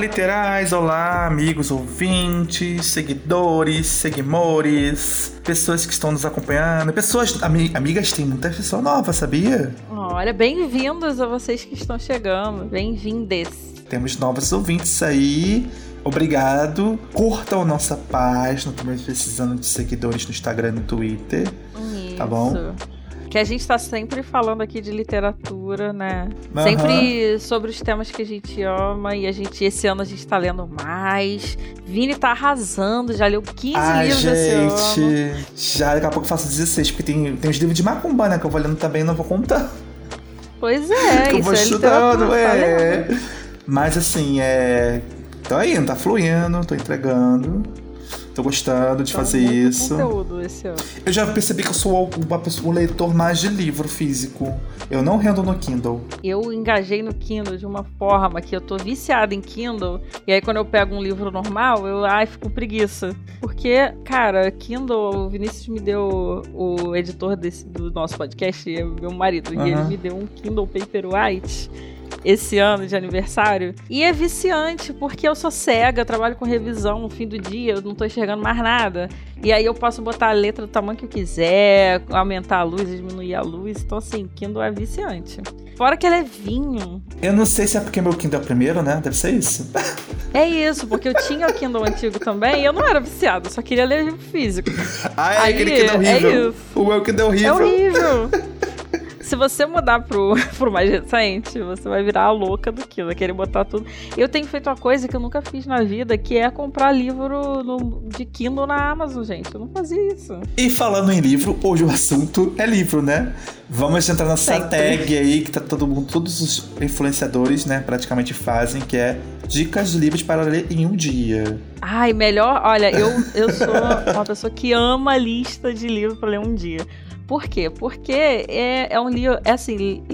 literais, olá amigos, ouvintes, seguidores, seguimores, pessoas que estão nos acompanhando, pessoas, amigas, tem muita pessoa nova, sabia? Olha, bem-vindos a vocês que estão chegando, bem-vindes. Temos novos ouvintes aí, obrigado, curtam a nossa página, estamos precisando de seguidores no Instagram e no Twitter, isso. Tá bom? Que a gente tá sempre falando aqui de literatura, né? Uhum. Sempre sobre os temas que a gente ama. E esse ano a gente tá lendo mais. Vini tá arrasando, já leu 15 livros esse ano. Ai, gente, já daqui a pouco eu faço 16, porque tem os livros de macumba, né? Que eu vou lendo também, não vou contar. Pois é, que isso eu vou estudando, é. Tá, mas assim, tô indo, tá fluindo, tô entregando. Tô gostando de fazer isso. Conteúdo esse ano. Eu já percebi que eu sou o leitor mais de livro físico. Eu não rendo no Kindle. Eu engajei no Kindle de uma forma que eu tô viciada em Kindle. E aí quando eu pego um livro normal, eu fico preguiça. Porque, cara, Kindle, o Vinícius me deu, o editor do nosso podcast, meu marido, e ele me deu um Kindle Paperwhite esse ano de aniversário. E é viciante, porque eu sou cega, eu trabalho com revisão no fim do dia, eu não tô enxergando mais nada. E aí eu posso botar a letra do tamanho que eu quiser, aumentar a luz, diminuir a luz. Então assim, Kindle é viciante. Fora que ele é vinho. Eu não sei se é porque meu Kindle é o primeiro, né? Deve ser isso. É isso, porque eu tinha o Kindle antigo também e eu não era viciado, eu só queria ler livro físico. Ah, é aquele Kindle horrível. É isso. O meu Kindle horrível. É horrível. Se você mudar pro mais recente, você vai virar a louca do Kindle, vai querer botar tudo. Eu tenho feito uma coisa que eu nunca fiz na vida, que é comprar livro de Kindle na Amazon, gente. Eu não fazia isso. E falando em livro, hoje o assunto é livro, né? Vamos entrar nessa tag aí que tá todo mundo, todos os influenciadores, né, praticamente fazem, que é dicas de livros para ler em um dia. Ai, melhor... Olha, eu sou uma pessoa que ama lista de livro para ler um dia. Por quê? Porque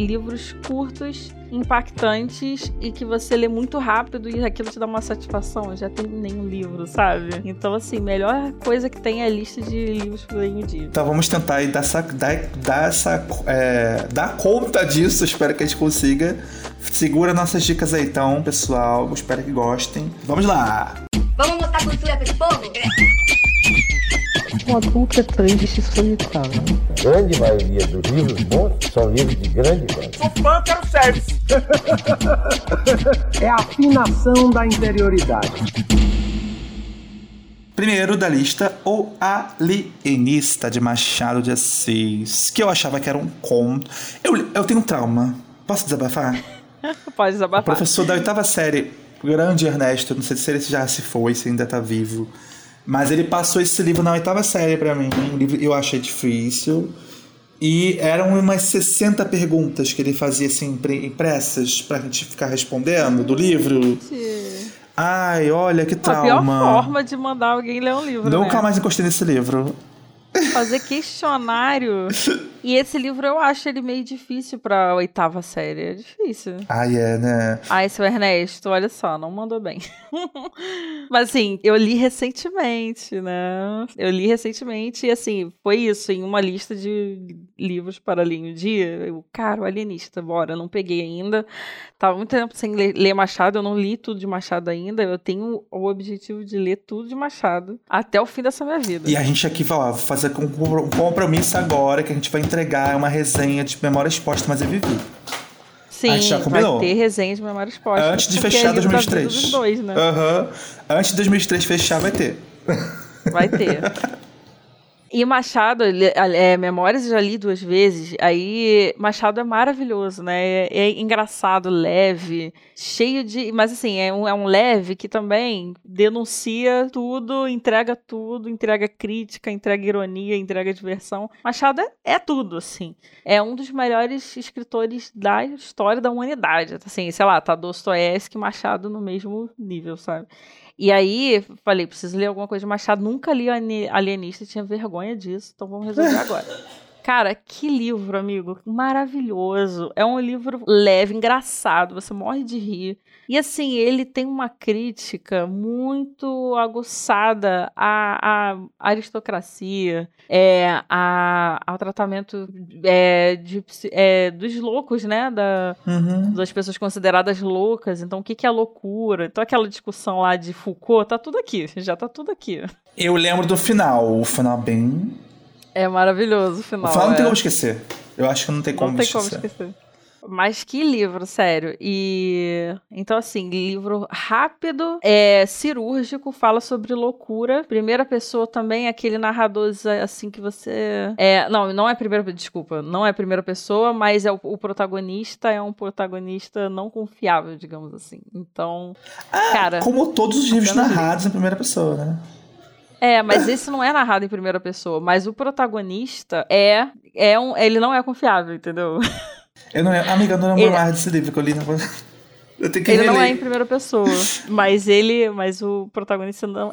livros curtos, impactantes e que você lê muito rápido e aquilo te dá uma satisfação. Eu já terminei um livro, sabe? Então, assim, melhor coisa que tem é a lista de livros para ler em um dia. Então, vamos tentar aí dar conta disso. Espero que a gente consiga. Segura nossas dicas aí, então, pessoal. Espero que gostem. Vamos lá! Vamos botar cultura para esse povo? Uma adulta triste se solitária. A grande maioria dos livros bons são livros de grande qualidade. Sou fã, quero service. É a afinação da interioridade. Primeiro da lista, O Alienista, de Machado de Assis, que eu achava que era um conto. Eu tenho trauma. Posso desabafar? Pode desabafar. O professor da 8ª série, o grande Ernesto, não sei se ele já se foi, se ainda tá vivo. Mas ele passou esse livro na 8ª série pra mim. Um livro eu achei difícil. E eram umas 60 perguntas que ele fazia assim, impressas pra gente ficar respondendo do livro. Sim. Ai, olha que trauma. A pior forma de mandar alguém ler um livro. Nunca mais encostei nesse livro. Fazer questionário. E esse livro eu acho ele meio difícil pra 8ª série. É difícil. Né? Seu Ernesto, olha só, não mandou bem. Mas assim, eu li recentemente, né? E assim, foi isso, em uma lista de livros para ler em um dia. O Alienista, bora, eu não peguei ainda. Tava muito tempo sem ler Machado, eu não li tudo de Machado ainda. Eu tenho o objetivo de ler tudo de Machado até o fim dessa minha vida. E a gente aqui vai fazer um compromisso agora que a gente vai entregar uma resenha de Memórias Póstumas e Vivi. Sim, a gente já combinou. Vai ter resenha de Memórias Póstumas. Antes de fechar 2003. Né? Antes de 2003 fechar, vai ter. Vai ter. E Machado, Memórias eu já li 2 vezes, aí Machado é maravilhoso, né? É engraçado, leve, cheio de... Mas assim, é um leve que também denuncia tudo, entrega crítica, entrega ironia, entrega diversão. Machado é tudo, assim. É um dos melhores escritores da história da humanidade. Assim, sei lá, tá Dostoiévski e Machado no mesmo nível, sabe? E aí, falei, preciso ler alguma coisa de Machado. Nunca li Alienista, tinha vergonha disso. Então vamos resolver agora. Cara, que livro, amigo. Maravilhoso. É um livro leve, engraçado. Você morre de rir. E assim, ele tem uma crítica muito aguçada à aristocracia, ao tratamento dos loucos, né? Das pessoas consideradas loucas. Então, o que é loucura? Então, aquela discussão lá de Foucault, tá tudo aqui. Já tá tudo aqui. Eu lembro do final. O final bem... É maravilhoso o final. O final não tem como esquecer. Eu acho que não tem como esquecer. Mas que livro, sério. E então, assim, livro rápido, cirúrgico, fala sobre loucura. Primeira pessoa também, aquele narrador assim que você... Não é primeira pessoa, mas é o protagonista é um protagonista não confiável, digamos assim. Então, cara... Como todos os livros narrados em primeira pessoa, né? É, mas esse não é narrado em primeira pessoa, mas o protagonista ele não é confiável, entendeu? Eu não lembro mais desse livro que eu li. Eu tenho que ele não é em primeira pessoa, mas o protagonista não,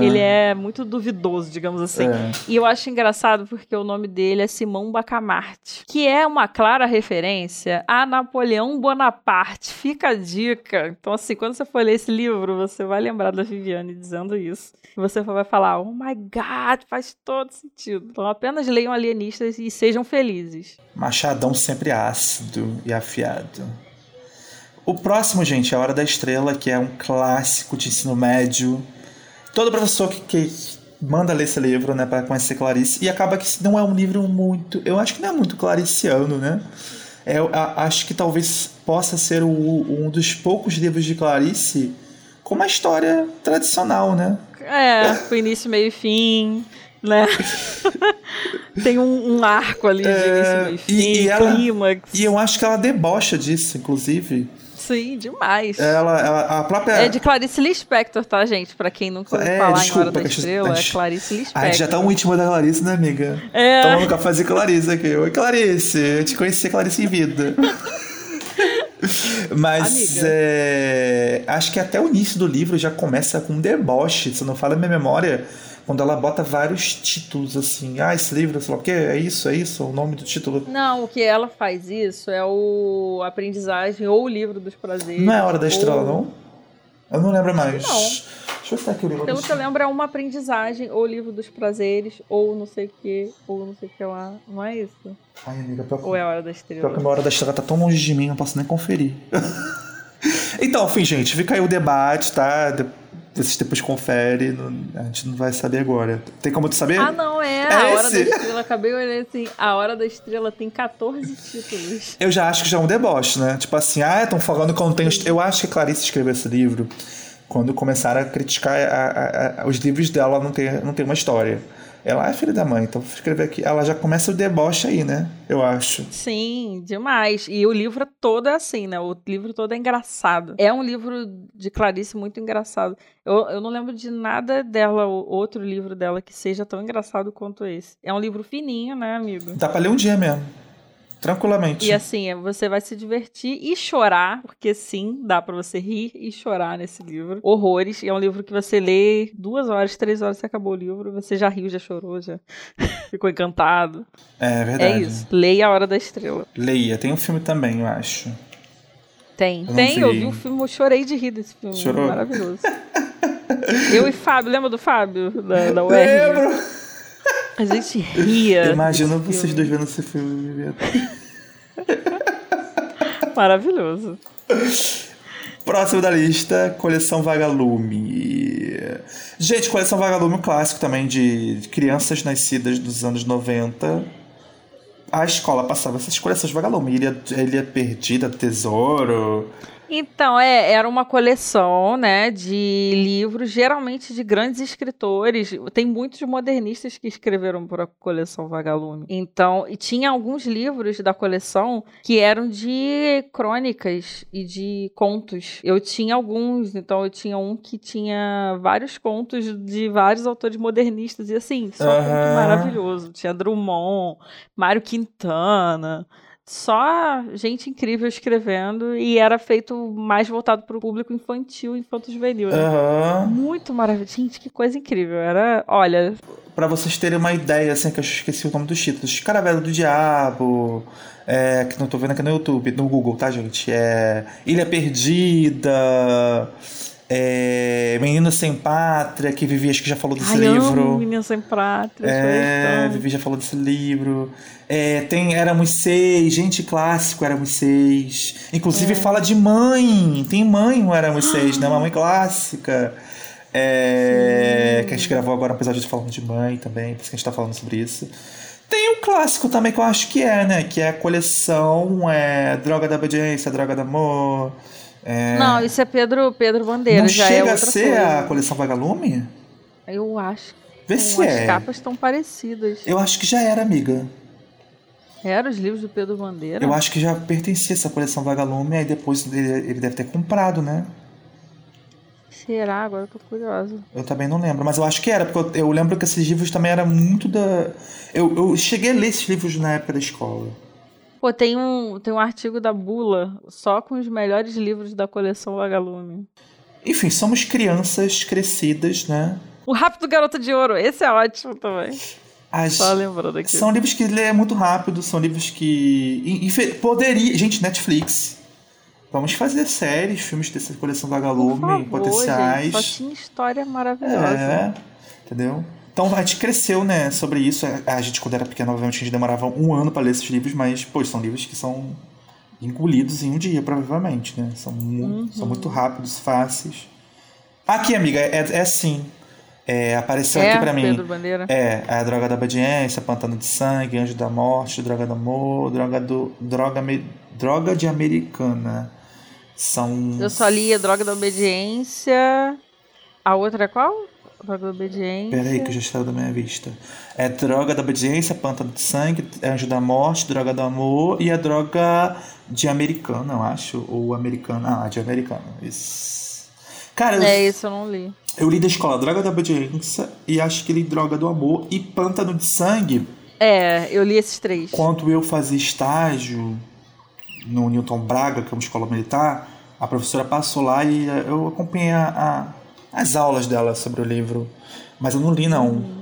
ele é muito duvidoso, digamos assim. E eu acho engraçado porque o nome dele é Simão Bacamarte, que é uma clara referência a Napoleão Bonaparte. Fica a dica. Então, assim, quando você for ler esse livro, você vai lembrar da Viviane dizendo isso. E você vai falar, oh my God, faz todo sentido. Então, apenas leiam Alienistas e sejam felizes. Machadão sempre ácido e afiado. O próximo, gente, é A Hora da Estrela, que é um clássico de ensino médio. Todo professor que manda ler esse livro, né, pra conhecer Clarice, e acaba que não é um livro muito... Eu acho que não é muito clariciano, né? Eu acho que talvez possa ser um dos poucos livros de Clarice com uma história tradicional, né? O início, meio e fim, né? Tem um arco ali de início, meio e fim, clímax. E eu acho que ela debocha disso, inclusive... Sim, demais. Ela, a própria... É de Clarice Lispector, tá, gente? Pra quem nunca ouviu falar em Hora da Estrela, é Clarice Lispector. A gente já tá um íntimo da Clarice, né, amiga? Tomando café de Clarice aqui. Oi, Clarice. Eu te conheci, Clarice, em vida. Mas acho que até o início do livro já começa com um deboche. Se não fala a minha memória, quando ela bota vários títulos, assim, esse livro, sei lá o quê, é isso, o nome do título. Não, o que ela faz isso é o Aprendizagem ou o Livro dos Prazeres. Não é A Hora da Estrela, não? Eu não lembro mais. Não. Deixa eu ver aqui o livro. Pelo que eu lembro, é uma aprendizagem ou Livro dos Prazeres, ou não sei o quê, ou não sei o que lá. Não é isso? Ai, amiga, ou é A Hora da Estrela? Pior que A Hora da Estrela tá tão longe de mim, não posso nem conferir. Então, enfim, gente, fica aí o debate, tá? Esses depois confere, a gente não vai saber agora. Tem como tu saber? Não, A Hora da Estrela, acabei olhando assim, A Hora da Estrela tem 14 títulos. Eu já acho que já é um deboche, né? Tipo assim, estão falando que eu não tenho... Eu acho que Clarice escreveu esse livro quando começaram a criticar os livros dela, não tem uma história. Ela é filha da mãe, então vou escrever aqui. Ela já começa o deboche aí, né? Eu acho. Sim, demais. E o livro todo é assim, né? O livro todo é engraçado. É um livro de Clarice muito engraçado. Eu não lembro de nada dela, outro livro dela, que seja tão engraçado quanto esse. É um livro fininho, né, amigo? Dá pra ler um dia mesmo. Tranquilamente. E assim, você vai se divertir e chorar, porque sim, dá pra você rir e chorar nesse livro. Horrores. E é um livro que você lê 2 horas, 3 horas, você acabou o livro, você já riu, já chorou, já ficou encantado. É verdade. É isso. Leia A Hora da Estrela. Leia. Tem um filme também, eu acho. Eu vi o filme, eu chorei de rir desse filme. Chorou? Maravilhoso. Eu e Fábio, lembra do Fábio? Da UR? Lembro. A gente ria. Imagina vocês dois vendo esse filme. Maravilhoso. Próximo da lista, Coleção Vagalume. Gente, Coleção Vagalume é um clássico também de crianças nascidas dos anos 90. A escola passava essas coleções Vagalume. Ilha Perdida, Tesouro... Então, era uma coleção, né, de livros, geralmente de grandes escritores. Tem muitos modernistas que escreveram para a Coleção Vagalume. Então, e tinha alguns livros da coleção que eram de crônicas e de contos. Eu tinha alguns, então eu tinha um que tinha vários contos de vários autores modernistas. E assim, só um conto maravilhoso. Tinha Drummond, Mário Quintana... Só gente incrível escrevendo, e era feito mais voltado para o público infantil, infanto-juvenil. Né? Muito maravilhoso. Gente, que coisa incrível. Olha... Pra vocês terem uma ideia, assim, que eu esqueci o nome dos títulos. Caravela do Diabo, que não tô vendo aqui no YouTube, no Google, tá, gente? Ilha Perdida, Menino Sem Pátria, que Vivi acho que já falou desse livro. Menino Sem Pátria. Vivi já falou desse livro. Tem Éramos Seis, gente, clássico, Éramos Seis. Inclusive fala de mãe, tem mãe no Éramos Seis, né? Uma mãe clássica. Que a gente gravou agora um episódio falando de mãe também, por isso que a gente tá falando sobre isso. Tem um clássico também que eu acho que né? Que é a coleção Droga da Obediência, Droga do Amor. Não, isso é Pedro Bandeira. Não já chega a ser coisa. A Coleção Vagalume? Eu acho que as capas estão parecidas. Eu acho que já era, amiga. Era os livros do Pedro Bandeira? Eu acho que já pertencia essa Coleção Vagalume, aí depois ele deve ter comprado, né? Será? Agora eu tô curiosa. Eu também não lembro, mas eu acho que era, porque eu lembro que esses livros também eram muito da... Eu cheguei a ler esses livros na época da escola. Pô, tem um artigo da Bula, só com os melhores livros da coleção Vagalume. Enfim, somos crianças crescidas, né? O Rápido Garoto de Ouro, esse é ótimo também. Só lembrando aqui. São livros que lê muito rápido, são livros que... Poderia... Gente, Netflix... Vamos fazer séries, filmes dessa coleção Vagalume, por favor, potenciais. Gente, só tinha história maravilhosa. Entendeu? Então a gente cresceu, né, sobre isso. A gente, quando era pequena, obviamente, a gente demorava um ano para ler esses livros, mas, pô, são livros que são engolidos em um dia, provavelmente, né? São muito rápidos, fáceis. Aqui, amiga, é assim. Apareceu aqui pra mim. Pedro Bandeira. A Droga da Obediência, Pântano de Sangue, Anjo da Morte, Droga do Amor, Droga de Americana. Eu só li a Droga da Obediência. A outra é qual? Droga da Obediência. Peraí, que eu já estava da minha vista. É Droga da Obediência, Pântano de Sangue, Anjo da Morte, Droga do Amor e a Droga de Americana, eu acho. Ou Americana. Ah, de Americana. Isso. Cara, isso eu não li. Eu li da escola Droga da Obediência e acho que li Droga do Amor e Pântano de Sangue. Eu li esses três. Quando eu fazia estágio no Newton Braga, que é uma escola militar, a professora passou lá e eu acompanhei as aulas dela sobre o livro, mas eu não li, não.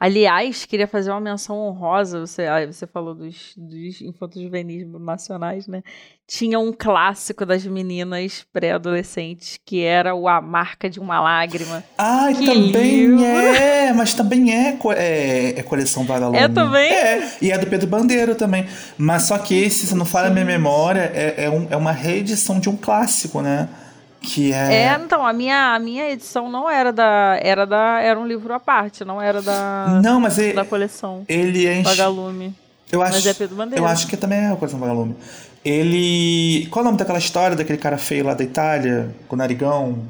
Aliás, queria fazer uma menção honrosa, você falou dos infantos juvenis nacionais, né? Tinha um clássico das meninas pré-adolescentes, que era o A Marca de uma Lágrima. Ai, que também livro. Mas também é Coleção Vagalume. Também? E é do Pedro Bandeira também. Mas só que esse, se não falha a minha memória, é uma reedição de um clássico, né? Que então, a minha edição não era era um livro à parte, não era não, mas da coleção Vagalume. Mas é Pedro Bandeira. Eu acho que também é a coleção Vagalume. Qual o nome daquela história daquele cara feio lá da Itália, com o narigão?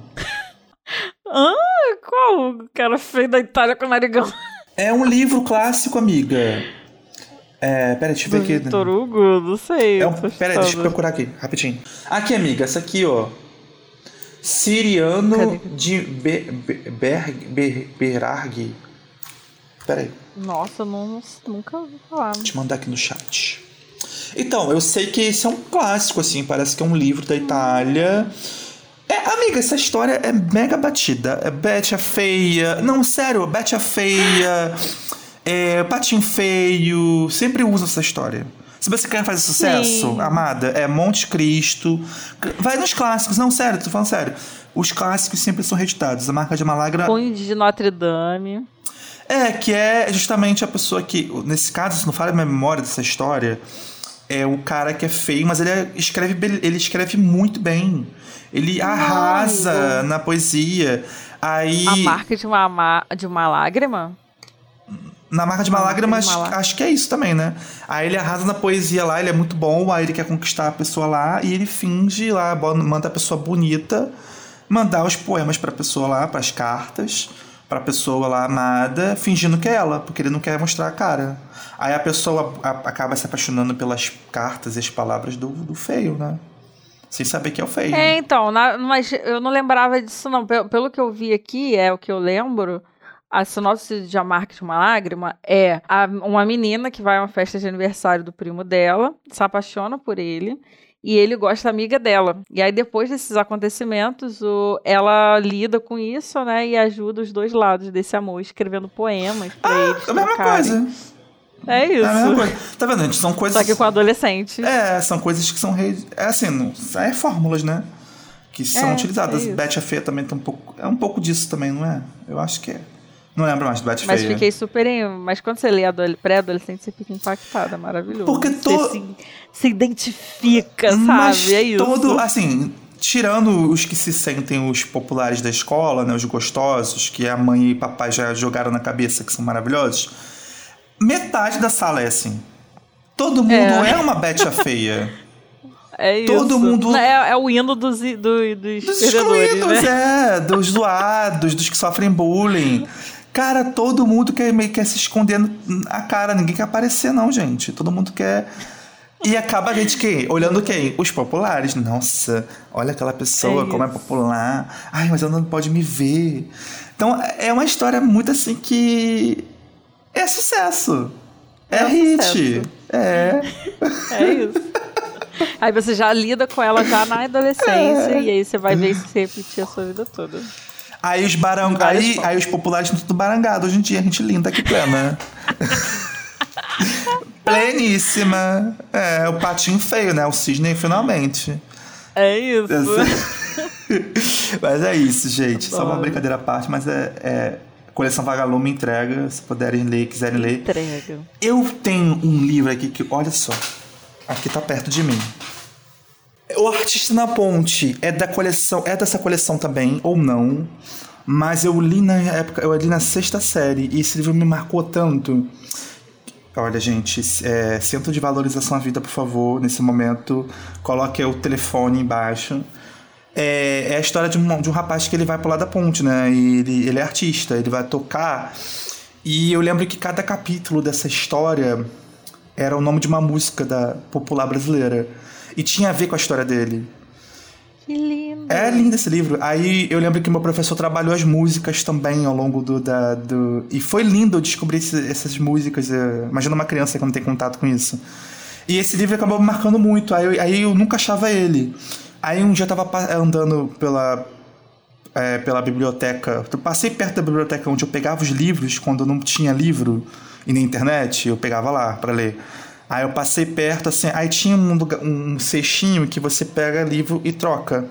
Qual o cara feio da Itália com o narigão? É um livro clássico, amiga. Pera, deixa eu ver aqui. Vitor Hugo? Não sei. Pera, deixa eu procurar aqui, rapidinho. Aqui, amiga, essa aqui, ó. Siriano de Berarghi. Peraí. Nossa, nunca ouvi falar. Vou te mandar aqui no chat. Então, eu sei que esse é um clássico, assim. Parece que é um livro da Itália. Amiga, essa história é mega batida. É Bete a Feia. Não, sério, Bete a Feia. Patinho Feio. Sempre usa essa história. Se você quer fazer sucesso, sim, amada, Monte Cristo. Vai nos clássicos. Não, sério, tô falando sério. Os clássicos sempre são reeditados. A Marca de uma Lágrima... Punho de Notre Dame. Que é justamente a pessoa que... Nesse caso, se não falha a minha memória dessa história, é o cara que é feio, mas ele escreve muito bem. Ele arrasa na poesia. Aí... A Marca de uma Lágrima... Na Marca de uma Lágrima, acho que é isso também, né? Aí ele arrasa na poesia lá, ele é muito bom, aí ele quer conquistar a pessoa lá, e ele finge lá, manda a pessoa bonita mandar os poemas pra pessoa lá, pras cartas, pra pessoa lá amada, fingindo que é ela, porque ele não quer mostrar a cara. Aí a pessoa acaba se apaixonando pelas cartas e as palavras do feio, né? Sem saber que é o feio. Então, mas eu não lembrava disso, não. Pelo que eu vi aqui, o que eu lembro... A sinopse de A Marca de uma Lágrima é uma menina que vai a uma festa de aniversário do primo dela, se apaixona por ele, e ele gosta da amiga dela. E aí, depois desses acontecimentos, ela lida com isso, né? E ajuda os dois lados desse amor, escrevendo poemas pra eles. É a mesma coisa. É isso. É a mesma coisa. Tá vendo? São coisas... Só que com adolescente. É, são coisas que são... É assim, não... é fórmulas, né? Que são utilizadas. É Bete a Feia também tá um pouco... É um pouco disso também, não é? Eu acho que é. Não lembro mais do Bete a Feia. Mas fiquei super... Mas quando você lê pré-adolescente, você fica impactada. Maravilhoso. Porque todo... Você se identifica, sabe? Mas é isso. Todo... Assim, tirando os que se sentem os populares da escola, né? Os gostosos, que a mãe e o papai já jogaram na cabeça, que são maravilhosos. Metade da sala é assim. Todo mundo é uma Bete a Feia. É isso. Todo mundo... É o hino dos excluídos, né? Dos zoados, dos que sofrem bullying. Cara, todo mundo meio que se esconder a cara. Ninguém quer aparecer, não, gente. Todo mundo quer... E acaba a gente quem? Olhando quem? Os populares. Nossa, olha aquela pessoa, como é popular. Ai, mas ela não pode me ver. Então, é uma história muito assim que... É sucesso. É hit. Sucesso. É isso. Aí você já lida com ela já na adolescência e aí você vai ver isso se repetir a sua vida toda. Aí os aí os populares estão tudo barangado. Hoje em dia a gente linda aqui plena. Pleníssima. É, o patinho feio, né? O cisne finalmente. É isso. Mas é isso, gente. Só uma brincadeira à parte, mas Coleção Vagalume entrega, se puderem ler, quiserem ler. Entrega. Eu tenho um livro aqui que, olha só, aqui tá perto de mim. O Artista na Ponte é dessa coleção também, ou não, mas eu li na época, eu li na sexta série, e esse livro me marcou tanto. Olha, gente, Centro de Valorização à Vida, por favor, nesse momento, coloque o telefone embaixo. É a história de um rapaz que ele vai pro lado da ponte, né? E ele é artista, ele vai tocar. E eu lembro que cada capítulo dessa história era o nome de uma música da popular brasileira. E tinha a ver com a história dele. Que lindo! É lindo esse livro. Aí eu lembro que meu professor trabalhou as músicas também ao longo do... E foi lindo eu descobrir essas músicas. Imagina uma criança que não tem contato com isso. E esse livro acabou me marcando muito. Aí eu nunca achava ele. Aí um dia eu tava andando pela biblioteca. Eu passei perto da biblioteca onde eu pegava os livros quando eu não tinha livro e na internet, eu pegava lá pra ler. Aí eu passei perto, assim, aí tinha um cestinho que você pega livro e troca.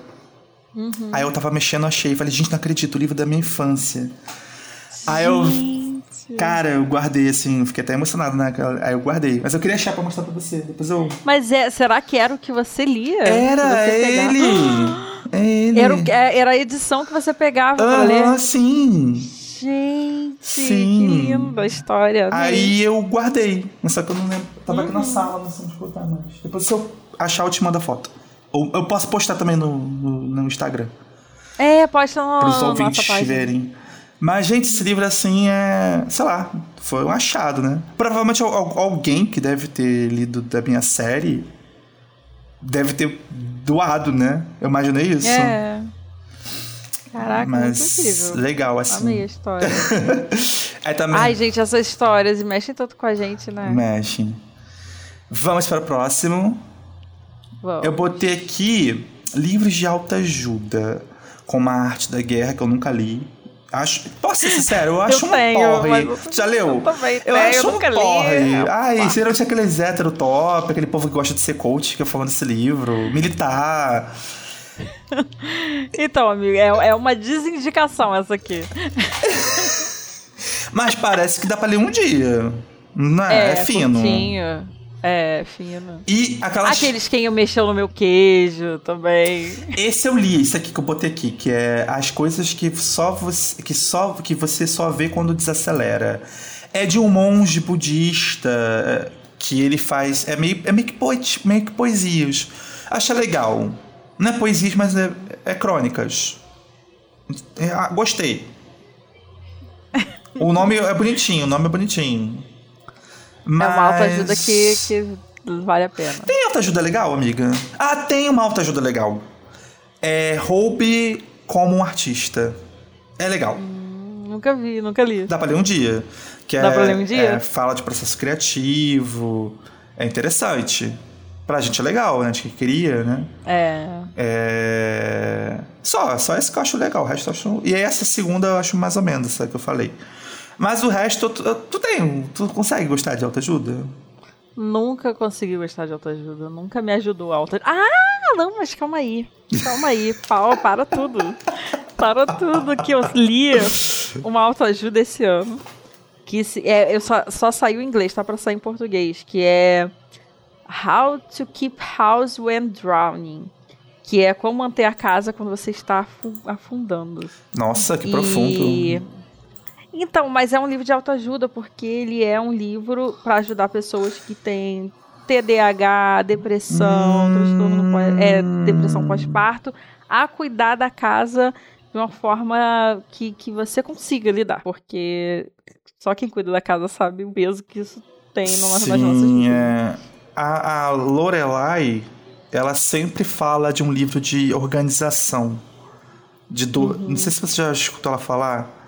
Uhum. Aí eu tava mexendo, achei, e falei, gente, não acredito, o livro da minha infância. Gente. Aí cara, eu guardei, assim, fiquei até emocionado, né? Aí eu guardei. Mas eu queria achar pra mostrar pra você. Depois eu... Mas será que era o que você lia? Era ele! Era a edição que você pegava pra ler. Ah, sim! Gente, que linda a história. Aí eu guardei. Mas só que eu não lembro. Tava aqui na sala, não sei onde botar mais. Depois se eu achar, eu te mando a foto. Ou eu posso postar também no Instagram. É, posta no... Para os ouvintes verem. Mas, gente, esse livro, assim, sei lá, foi um achado, né? Provavelmente alguém que deve ter lido da minha série deve ter doado, né? Eu imaginei isso. É. Caraca, mas muito incrível. Legal, assim. Amei a história. Aí também... Ai, gente, essas histórias mexem tanto com a gente, né? Mexem. Vamos para o próximo. Vamos. Eu botei aqui livros de autoajuda, como A Arte da Guerra, que eu nunca li. Posso ser sincero, eu acho um porre. Já leu? Eu acho um porre. Ai, geralmente aqueles hétero top, aquele povo que gosta de ser coach, que eu falo nesse livro, militar. Então, amigo, é uma desindicação essa aqui. Mas parece que dá pra ler um dia. Não é? É fino. Curtinho. É, fino. E aqueles quem eu mexeu no meu queijo também. Esse eu li, isso aqui que eu botei aqui, que é as coisas que você só vê quando desacelera. É de um monge budista que ele faz. É meio que poesias. Achei legal. Não é poesias, mas é crônicas. Gostei. O nome é bonitinho, Mas... É uma autoajuda que vale a pena. Tem autoajuda legal, amiga? Ah, tem uma autoajuda legal. É Roube como um Artista. É legal. Nunca vi, nunca li. Dá pra ler um dia. Dá pra ler um dia? Fala de processo criativo. É interessante. pra gente é legal, né? A gente queria, né? Só esse que eu acho legal, o resto eu acho... E essa segunda eu acho mais ou menos, sabe, que eu falei. Mas o resto, tu consegue gostar de autoajuda? Nunca consegui gostar de autoajuda, nunca me ajudou a autoajuda. Ah, não, mas calma aí, Paulo, para tudo que eu li uma autoajuda esse ano. Eu só saiu em inglês, tá pra sair em português, que é How to Keep House When Drowning, que é como manter a casa quando você está afundando. Nossa, que profundo. Então, mas é um livro de autoajuda, porque ele é um livro para ajudar pessoas que têm TDAH, depressão, depressão pós-parto, a cuidar da casa de uma forma que você consiga lidar. Porque só quem cuida da casa sabe o peso que isso tem nas nossas vidas. A Lorelai, ela sempre fala de um livro de organização. Não sei se você já escutou ela falar...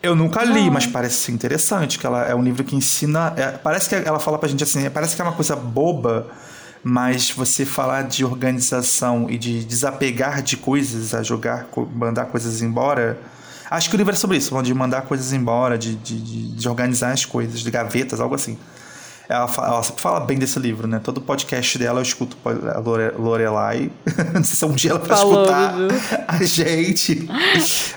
Eu nunca li, mas parece ser interessante, que ela é um livro que ensina... parece que ela fala pra gente assim, parece que é uma coisa boba, mas você falar de organização e de desapegar de coisas, mandar coisas embora... Acho que o livro é sobre isso, de mandar coisas embora, de organizar as coisas, de gavetas, algo assim. Ela sempre fala bem desse livro, né? Todo podcast dela eu escuto a Lorelai. Não sei se um dia ela vai escutar a gente.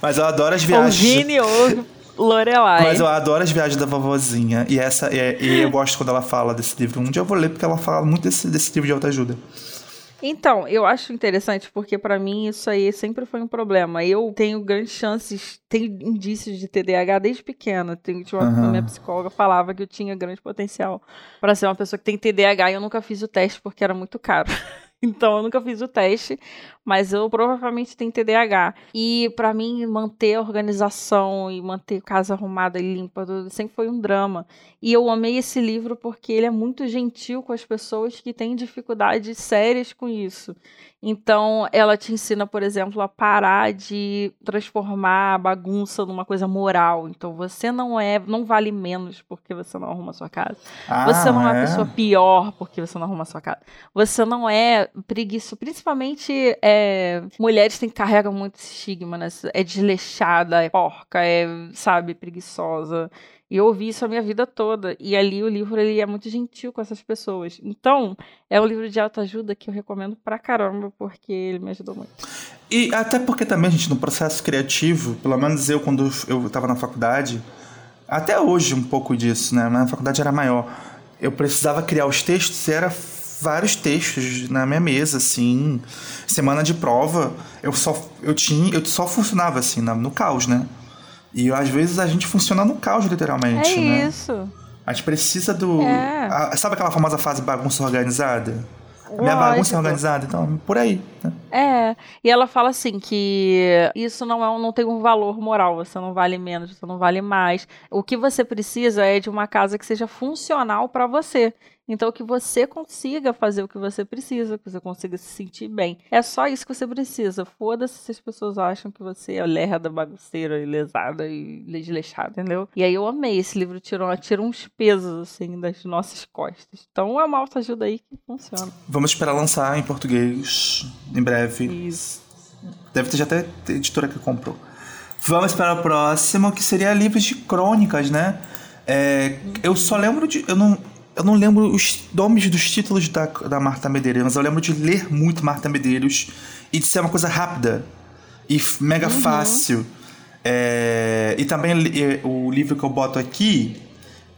Mas eu adoro as viagens. Virginia Woolf, Lorelai. Mas eu adoro as viagens da vovozinha. E eu gosto quando ela fala desse livro. Um dia eu vou ler, porque ela fala muito desse livro de autoajuda. Então, eu acho interessante, porque pra mim isso aí sempre foi um problema. Eu tenho grandes chances, tenho indícios de TDAH desde pequena. Minha psicóloga falava que eu tinha grande potencial pra ser uma pessoa que tem TDAH, e eu nunca fiz o teste porque era muito caro. Então, eu nunca fiz o teste, mas eu provavelmente tenho TDAH. E pra mim, manter a organização e manter a casa arrumada e limpa sempre foi um drama. E eu amei esse livro porque ele é muito gentil com as pessoas que têm dificuldades sérias com isso. Então, ela te ensina, por exemplo, a parar de transformar a bagunça numa coisa moral. Então, você não vale menos porque você não arruma a sua casa. Você não é uma pessoa pior porque você não arruma a sua casa. Você não é preguiçoso. Principalmente, mulheres carregam muito esse estigma, né? É desleixada, é porca, preguiçosa. E eu ouvi isso a minha vida toda. E ali o livro ele é muito gentil com essas pessoas. Então, é um livro de autoajuda que eu recomendo pra caramba, porque ele me ajudou muito. E até porque também, gente, no processo criativo, pelo menos eu, quando eu estava na faculdade, até hoje um pouco disso, né? Mas na faculdade era maior. Eu precisava criar os textos e era vários textos na minha mesa, assim. Semana de prova, eu só funcionava, assim, no caos, né? E às vezes a gente funciona no caos, literalmente, né? É isso. A gente precisa do... sabe aquela famosa fase bagunça organizada? Lógico. Minha bagunça é organizada, então, por aí. Né? E ela fala assim que isso não tem um valor moral, você não vale menos, você não vale mais. O que você precisa é de uma casa que seja funcional para você. Então, que você consiga fazer o que você precisa, que você consiga se sentir bem. É só isso que você precisa. Foda-se se as pessoas acham que você é lerda, bagunceira, e lesada e desleixada, entendeu? E aí eu amei esse livro, tirou uns pesos, assim, das nossas costas. Então, é uma autoajuda aí que funciona. Vamos esperar lançar em português, em breve. Isso. Deve ter já até editora que comprou. Vamos para o próximo, que seria livros de crônicas, né? Eu só lembro de... Eu não lembro os nomes dos títulos da Martha Medeiros, mas eu lembro de ler muito Martha Medeiros e de ser uma coisa rápida e mega fácil. E também o livro que eu boto aqui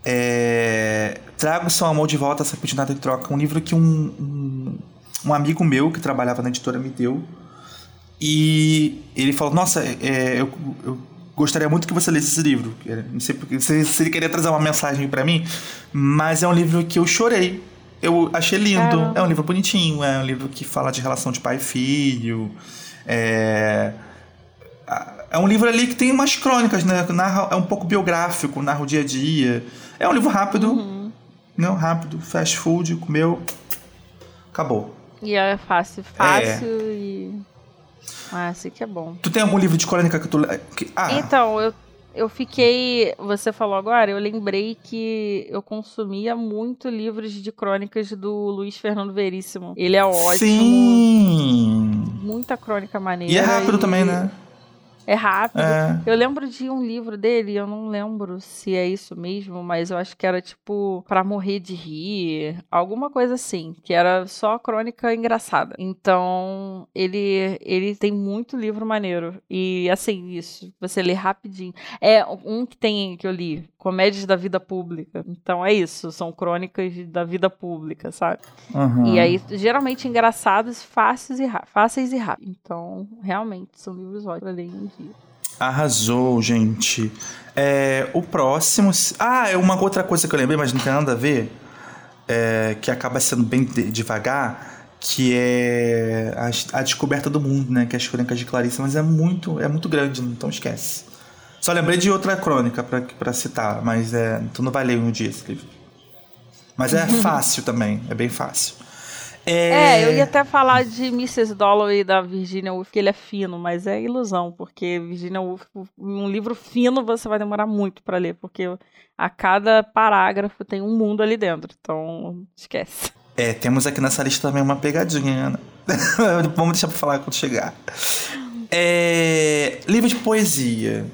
é Trago Seu Amor de Volta, Essa Petinada e Troca. Um livro que um amigo meu que trabalhava na editora me deu. E ele falou, nossa, eu gostaria muito que você lesse esse livro. Não sei se ele queria trazer uma mensagem pra mim, mas é um livro que eu chorei. Eu achei lindo. É um livro bonitinho, é um livro que fala de relação de pai e filho. É um livro ali que tem umas crônicas, né? É um pouco biográfico, narra o dia a dia. É um livro rápido. Não, rápido, fast food, comeu, acabou. E é fácil e... Ah, sei que é bom. Tu tem algum livro de crônica que tu... Então, eu Eu fiquei... Você falou agora, eu lembrei que eu consumia muito livros de crônicas do Luiz Fernando Veríssimo. Ele é ótimo. Sim! Muita crônica maneira. E é rápido também, né? É rápido. É. Eu lembro de um livro dele, eu não lembro se é isso mesmo, mas eu acho que era tipo Pra Morrer de Rir, alguma coisa assim, que era só crônica engraçada. Então, ele tem muito livro maneiro. E assim, isso, você lê rapidinho. É um que tem, que eu li, Comédias da Vida Pública. Então é isso, são crônicas da vida pública, sabe? Uhum. E aí, geralmente engraçados, fáceis e rápidos. Então, realmente, são livros ótimos pra ler. Arrasou, gente. O próximo... Ah, é uma outra coisa que eu lembrei, mas não tem nada a ver, que acaba sendo bem devagar, que é a Descoberta do Mundo, né? Que é as crônicas de Clarice, mas é muito grande, então esquece. Só lembrei de outra crônica pra citar, mas tu não vai ler um dia esse livro. Mas é fácil também, é bem fácil. Eu ia até falar de Mrs. Dalloway da Virginia Woolf, que ele é fino, mas é ilusão, porque Virginia Woolf, um livro fino você vai demorar muito pra ler, porque a cada parágrafo tem um mundo ali dentro, então esquece. Temos aqui nessa lista também uma pegadinha, né? Vamos deixar pra falar quando chegar. Livro de poesia.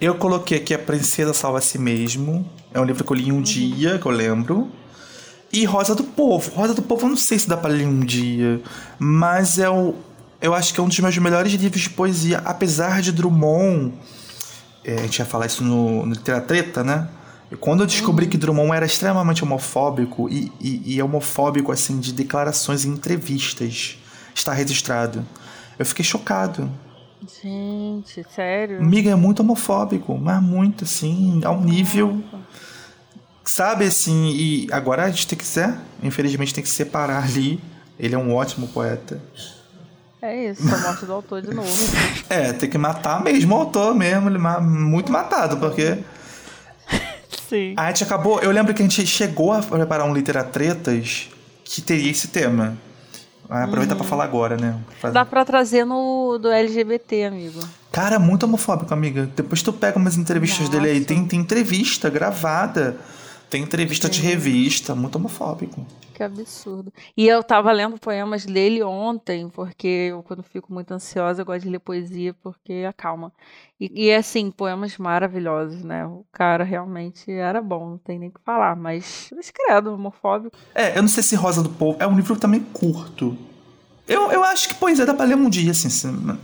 Eu coloquei aqui A Princesa Salva a Si Mesmo, é um livro que eu li em um dia, que eu lembro. E Rosa do Povo. Rosa do Povo eu não sei se dá pra ler um dia, mas eu acho que é um dos meus melhores livros de poesia, apesar de Drummond... a gente ia falar isso no Literatreta, né? Quando eu descobri que Drummond era extremamente homofóbico, e homofóbico, assim, de declarações em entrevistas, está registrado. Eu fiquei chocado. Gente, sério? Amiga, é muito homofóbico, mas muito, assim, a um nível... Sabe, assim, e agora a gente infelizmente tem que separar ali. Ele é um ótimo poeta. É isso, a morte do autor de novo. Tem que matar mesmo o autor mesmo, ele muito matado, porque... Sim. A gente acabou, eu lembro que a gente chegou a preparar um Literatretas que teria esse tema. Aproveitar pra falar agora, né? Dá pra trazer no do LGBT, amigo. Cara, muito homofóbico, amiga. Depois tu pega umas entrevistas dele aí, tem entrevista gravada... Tem entrevista de revista, muito homofóbico. Que absurdo. E eu tava lendo poemas dele ontem, porque eu, quando fico muito ansiosa, eu gosto de ler poesia, porque acalma. E assim, poemas maravilhosos, né? O cara realmente era bom, não tem nem o que falar, mas credo, homofóbico. Eu não sei se Rosa do Povo é um livro também curto. Eu acho que poesia dá pra ler um dia, assim.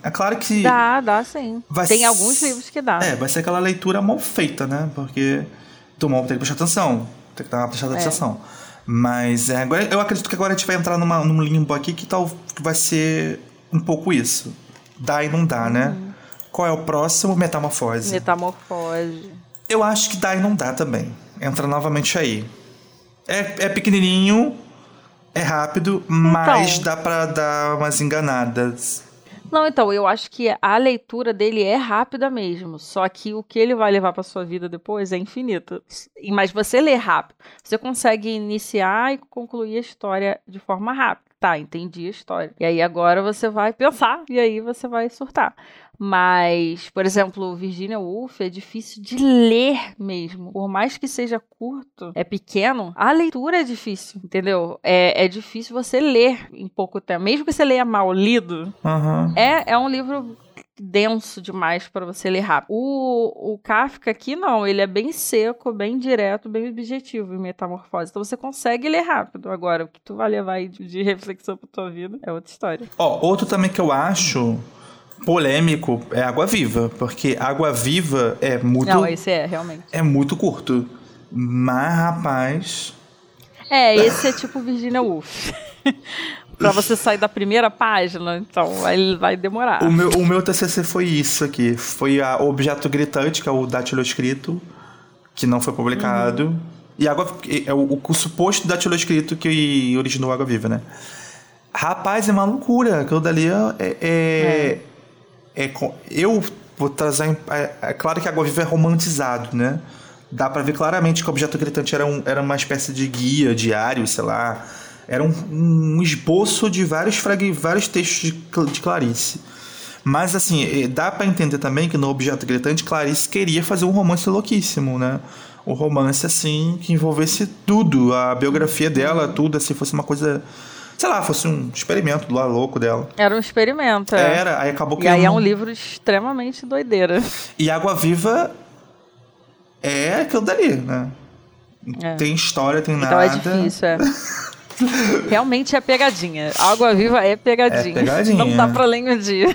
É claro que... Dá sim. Tem alguns livros que dá. Vai ser aquela leitura mal feita, né? Porque... Tem que prestar atenção. Tem que dar uma prestada atenção. Mas agora, eu acredito que agora a gente vai entrar num limbo aqui que tal que vai ser um pouco isso. Dá e não dá, né? Qual é o próximo? Metamorfose. Metamorfose. Eu acho que dá e não dá também. Entra novamente aí. É pequenininho, é rápido, então, mas dá pra dar umas enganadas. Não, então, eu acho que a leitura dele é rápida mesmo, só que o que ele vai levar pra sua vida depois é infinito. Mas você lê rápido, você consegue iniciar e concluir a história de forma rápida. Tá, entendi a história. E aí agora você vai pensar, e aí você vai surtar. Mas, por exemplo, Virginia Woolf é difícil de ler mesmo. Por mais que seja curto, é pequeno, a leitura é difícil, entendeu? É difícil você ler em pouco tempo. Mesmo que você leia mal lido, é um livro... denso demais pra você ler rápido. O Kafka aqui não, ele é bem seco, bem direto, bem objetivo em Metamorfose, então você consegue ler rápido. Agora, o que tu vai levar aí de reflexão pra tua vida é outra história. Outro também que eu acho polêmico é Água Viva, porque Água Viva é muito... Não, esse realmente. É muito curto, mas rapaz... esse é tipo Virginia Woolf. Pra você sair da primeira página, então ele vai demorar. O meu TCC foi isso aqui. Foi a Objeto Gritante, que é o datiloscrito, que não foi publicado. E o suposto datiloscrito que originou Água Viva, né? Rapaz, é uma loucura. Aquilo dali eu vou trazer... É claro que Água Viva é romantizado, né? Dá pra ver claramente que o Objeto Gritante era uma espécie de guia diário, sei lá... Era um esboço de vários textos de Clarice. Mas, assim, dá pra entender também que no Objeto Gritante, Clarice queria fazer um romance louquíssimo, né? Um romance, assim, que envolvesse tudo. A biografia dela, tudo, assim, fosse uma coisa... Sei lá, fosse um experimento do lado louco dela. Era um experimento. Era, aí acabou que... E aí é um livro extremamente doideira. E Água Viva é aquilo dali, né? É. Tem história, tem então nada. Então é difícil, é. Realmente é pegadinha. Água Viva é pegadinha. É pegadinha. Não dá pra ler em um dia.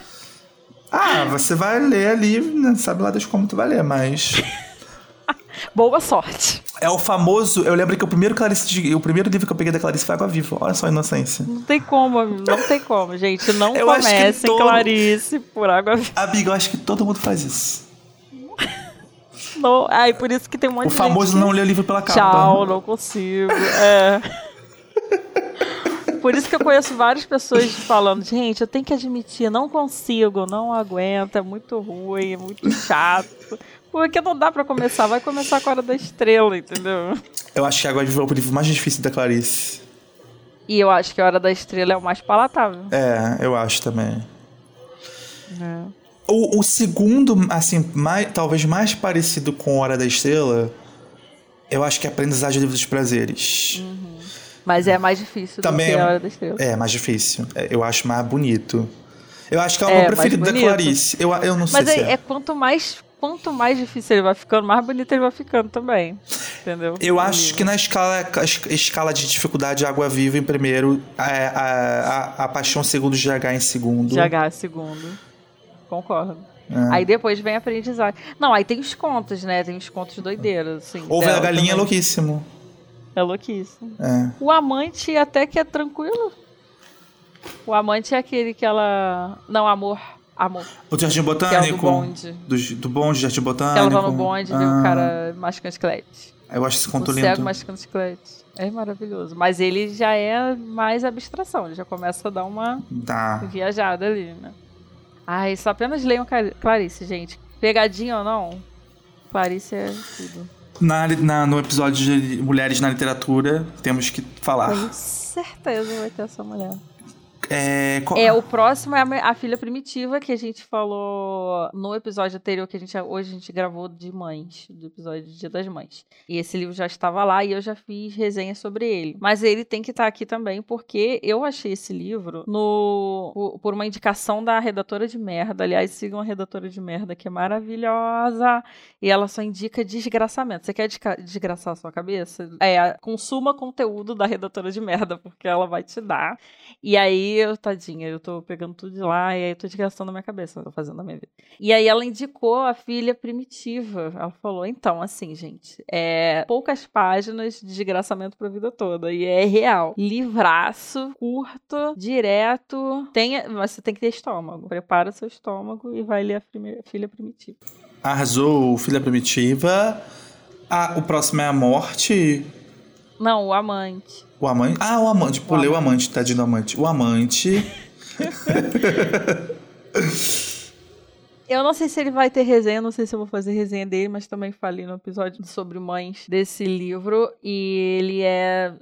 Ah, você vai ler ali, não sabe lá Deus como tu vai ler, mas... Boa sorte. É o famoso... Eu lembro que o primeiro livro que eu peguei da Clarice foi Água Viva. Olha só a inocência. Não tem como, amigo. Não tem como, gente. Não comece Clarice por Água Viva. Amigo, eu acho que todo mundo faz isso. Não. Ai, por isso que tem um monte de gente... O famoso não lê o livro pela capa. Tchau, não consigo. É... Por isso que eu conheço várias pessoas falando, gente, eu tenho que admitir, não consigo, não aguento, é muito ruim, é muito chato. Porque não dá pra começar, vai começar com a Hora da Estrela, entendeu? Eu acho que agora é o livro mais difícil da Clarice. E eu acho que a Hora da Estrela é o mais palatável. É, eu acho também. É. O segundo, assim, talvez mais parecido com a Hora da Estrela, eu acho que é A Aprendizagem ou o Livro dos Prazeres. Uhum. Mas é mais difícil também do que a Hora da Estrela. É, mais difícil. Eu acho mais bonito. Eu acho que é o meu preferido da Clarice. Eu não sei se é. Mas é quanto mais difícil ele vai ficando, mais bonito ele vai ficando também. Entendeu? Eu acho que na escala de dificuldade, Água Viva em primeiro, a Paixão em segundo, GH em segundo. GH em segundo. Concordo. É. Aí depois vem A Aprendizagem. Não, aí tem os contos, né? Tem os contos doideiros. Assim, Ovo da Galinha também. É louquíssimo. É louquíssimo. É. O Amante até que é tranquilo. O Amante é aquele que ela... Não, Amor. O Jardim Botânico. É do bonde. Do bonde, Jardim Botânico. Ela tá no bonde e o cara mascando chiclete. Eu acho esse conto lindo. O cego mascando chiclete. É maravilhoso. Mas ele já é mais abstração. Ele já começa a dar uma viajada ali, né? Ai, só apenas leiam Clarice, gente. Pegadinha ou não, Clarice é tudo. No episódio de Mulheres na Literatura, temos que falar. Com certeza vai ter essa mulher. O próximo é A Filha Primitiva, que a gente falou no episódio anterior, que hoje a gente gravou de mães, do episódio de Dia das Mães. E esse livro já estava lá e eu já fiz resenha sobre ele. Mas ele tem que estar aqui também, porque eu achei esse livro por uma indicação da Redatora de Merda. Aliás, sigam a Redatora de Merda, que é maravilhosa. E ela só indica desgraçamento. Você quer desgraçar a sua cabeça? Consuma conteúdo da Redatora de Merda, porque ela vai te dar. E aí, tadinha, eu tô pegando tudo de lá e aí eu tô desgastando a minha cabeça, eu tô fazendo a minha vida. E aí ela indicou A Filha Primitiva. Ela falou, então, assim, gente, poucas páginas de desgraçamento pra vida toda. E é real. Livraço, curto, direto. Mas você tem que ter estômago. Prepara seu estômago e vai ler A Filha Primitiva. Arrasou, Filha Primitiva. O próximo é A Morte. Não, O Amante. O Amante? Ah, O Amante. Pulei O Amante, tadinho do Amante. O Amante. Eu não sei se ele vai ter resenha, não sei se eu vou fazer resenha dele, mas também falei no episódio sobre mães desse livro. E ele é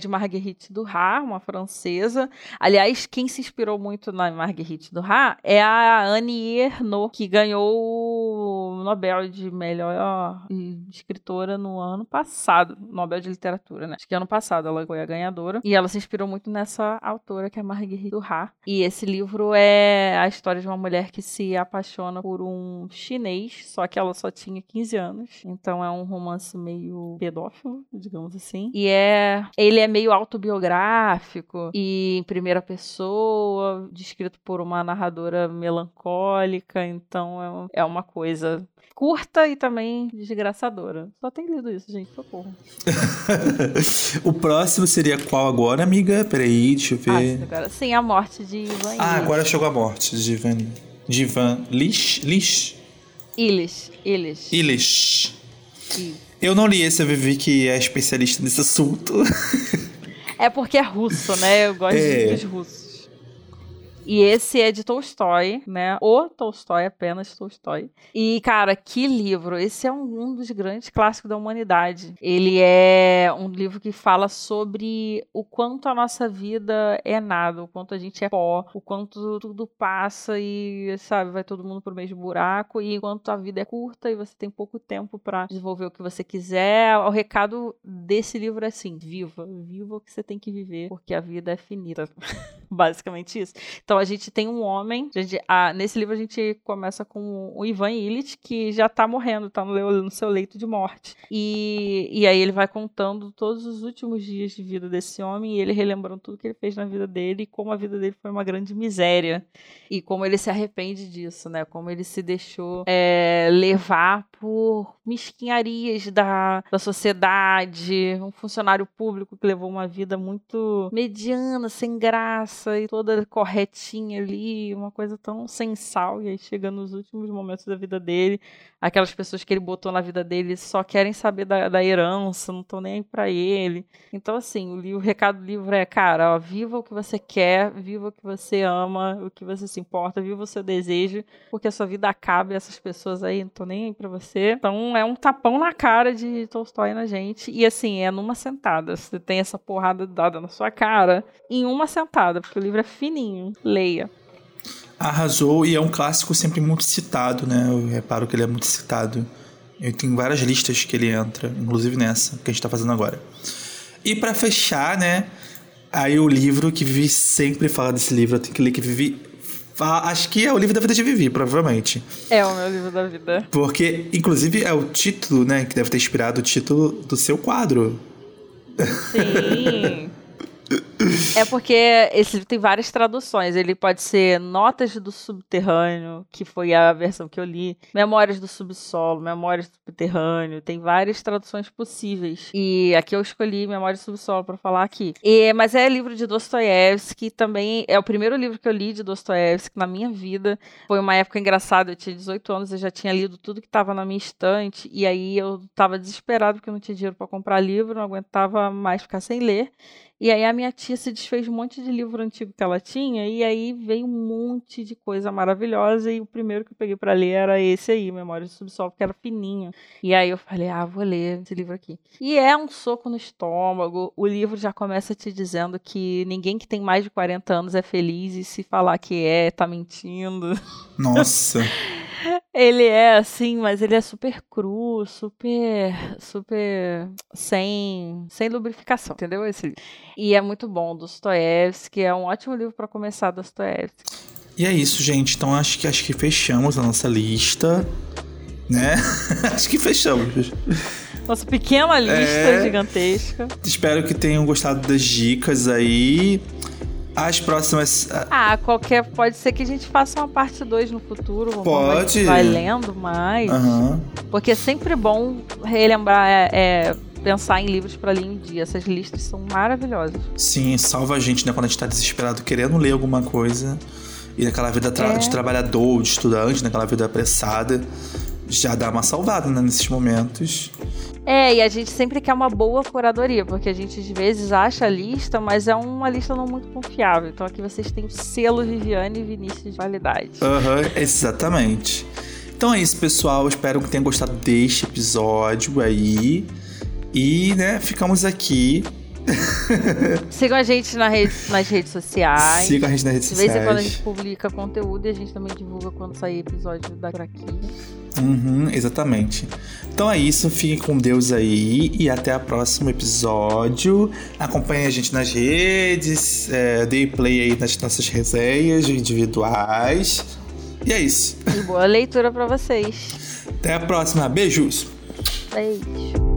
de Marguerite Duras, uma francesa. Aliás, quem se inspirou muito na Marguerite Duras é a Annie Ernaux, que ganhou o Nobel de melhor escritora no ano passado. Nobel de literatura, né? Acho que ano passado ela foi a ganhadora. E ela se inspirou muito nessa autora, que é Marguerite Duras. E esse livro é a história de uma mulher que se apaixona por um chinês, só que ela só tinha 15 anos, então é um romance meio pedófilo, digamos assim, e ele é meio autobiográfico e em primeira pessoa, descrito por uma narradora melancólica, então é uma coisa curta e também desgraçadora. Só tem lido isso, gente, socorro. O próximo seria qual agora, amiga? Peraí, deixa eu ver. Agora sim, A Morte de Ivan. Agora chegou A Morte de Ivan. Divan Lish? Ilhas. Eu não li esse, eu vi que é especialista nesse assunto. É porque é russo, né? Eu gosto dos russos. E esse é de Tolstói, né? O Tolstói, apenas Tolstói. E, cara, que livro! Esse é um dos grandes clássicos da humanidade. Ele é um livro que fala sobre o quanto a nossa vida é nada, o quanto a gente é pó, o quanto tudo passa e, sabe, vai todo mundo pro mesmo buraco, e enquanto a vida é curta e você tem pouco tempo pra desenvolver o que você quiser. O recado desse livro é assim: viva, viva o que você tem que viver, porque a vida é finita. Basicamente isso. Então a gente tem um homem, nesse livro a gente começa com o Ivan Illich, que já tá morrendo, tá no seu leito de morte, e aí ele vai contando todos os últimos dias de vida desse homem, e ele relembrando tudo que ele fez na vida dele, e como a vida dele foi uma grande miséria, e como ele se arrepende disso, né, como ele se deixou levar por mesquinharias da sociedade, um funcionário público que levou uma vida muito mediana, sem graça, e toda corretinha ali, uma coisa tão sem sal, e aí chega nos últimos momentos da vida dele, aquelas pessoas que ele botou na vida dele só querem saber da herança, não estão nem aí pra ele. Então, assim, o recado do livro é, cara, ó, viva o que você quer, viva o que você ama, o que você se importa, viva o seu desejo, porque a sua vida acaba e essas pessoas aí não estão nem aí pra você. Então, é um tapão na cara de Tolstói na gente, e assim, é numa sentada. Você tem essa porrada dada na sua cara em uma sentada, porque o livro é fininho. Leia. Arrasou, e é um clássico sempre muito citado, né? Eu reparo que ele é muito citado. Eu tenho várias listas que ele entra, inclusive nessa que a gente tá fazendo agora. E pra fechar, né? Aí o livro que Vivi sempre fala desse livro, eu tenho que ler que Vivi... Acho que é o livro da vida de Vivi, provavelmente. É o meu livro da vida. Porque, inclusive, é o título, né? Que deve ter inspirado o título do seu quadro. Sim... É porque esse livro tem várias traduções. Ele pode ser Notas do Subterrâneo, que foi a versão que eu li, Memórias do Subsolo, Memórias do Subterrâneo. Tem várias traduções possíveis. E aqui eu escolhi Memórias do Subsolo pra falar aqui. Mas é livro de Dostoiévski, também é o primeiro livro que eu li de Dostoiévski na minha vida. Foi uma época engraçada, eu tinha 18 anos, eu já tinha lido tudo que tava na minha estante, e aí eu tava desesperado porque eu não tinha dinheiro pra comprar livro, não aguentava mais ficar sem ler. E aí a minha tia se desfez um monte de livro antigo que ela tinha, e aí veio um monte de coisa maravilhosa, e o primeiro que eu peguei pra ler era esse aí, Memórias do Subsolo, porque era fininho. E aí eu falei, vou ler esse livro aqui. E é um soco no estômago. O livro já começa te dizendo que ninguém que tem mais de 40 anos é feliz, e se falar que tá mentindo. Nossa! Ele é assim, mas ele é super cru, super sem lubrificação, entendeu? Esse livro. E é muito bom, Dostoiévski, é um ótimo livro para começar, Dostoiévski. E é isso, gente, então acho que fechamos a nossa lista, né? Acho que fechamos. Nossa pequena lista gigantesca. Espero que tenham gostado das dicas aí. As próximas... Pode ser que a gente faça uma parte 2 no futuro. Pode. A gente vai lendo mais. Uhum. Porque é sempre bom relembrar, pensar em livros pra ler em dia. Essas listas são maravilhosas. Sim, salva a gente, né? Quando a gente tá desesperado querendo ler alguma coisa. E naquela vida de trabalhador, de estudante, naquela vida apressada. Já dá uma salvada, né? Nesses momentos. E a gente sempre quer uma boa curadoria, porque a gente às vezes acha a lista, mas é uma lista não muito confiável. Então aqui vocês têm o selo Viviane e Vinícius de validade. Exatamente. Então é isso, pessoal. Espero que tenham gostado deste episódio aí. E, né, ficamos aqui. Sigam a gente nas redes sociais. Sigam a gente nas redes sociais. De vez em quando a gente publica conteúdo e a gente também divulga quando sair episódio da Craquinha. Exatamente. Então é isso, fiquem com Deus aí e até o próximo episódio. Acompanhem a gente nas redes, dê play aí nas nossas resenhas individuais. E é isso. E boa leitura pra vocês. Até a próxima, beijos. Beijo.